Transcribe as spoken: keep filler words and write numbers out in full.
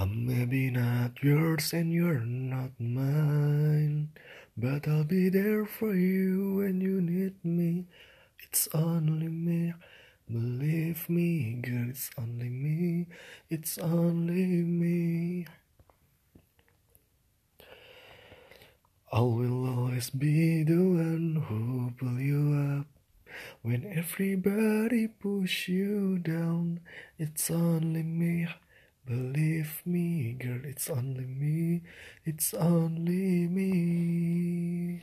I'm maybe not yours and you're not mine, but I'll be there for you when you need me. It's only me, believe me, girl, it's only me, it's only me. I will always be the one who pull you up when everybody push you down. It's only me, believe me, girl, it's only me, it's only me.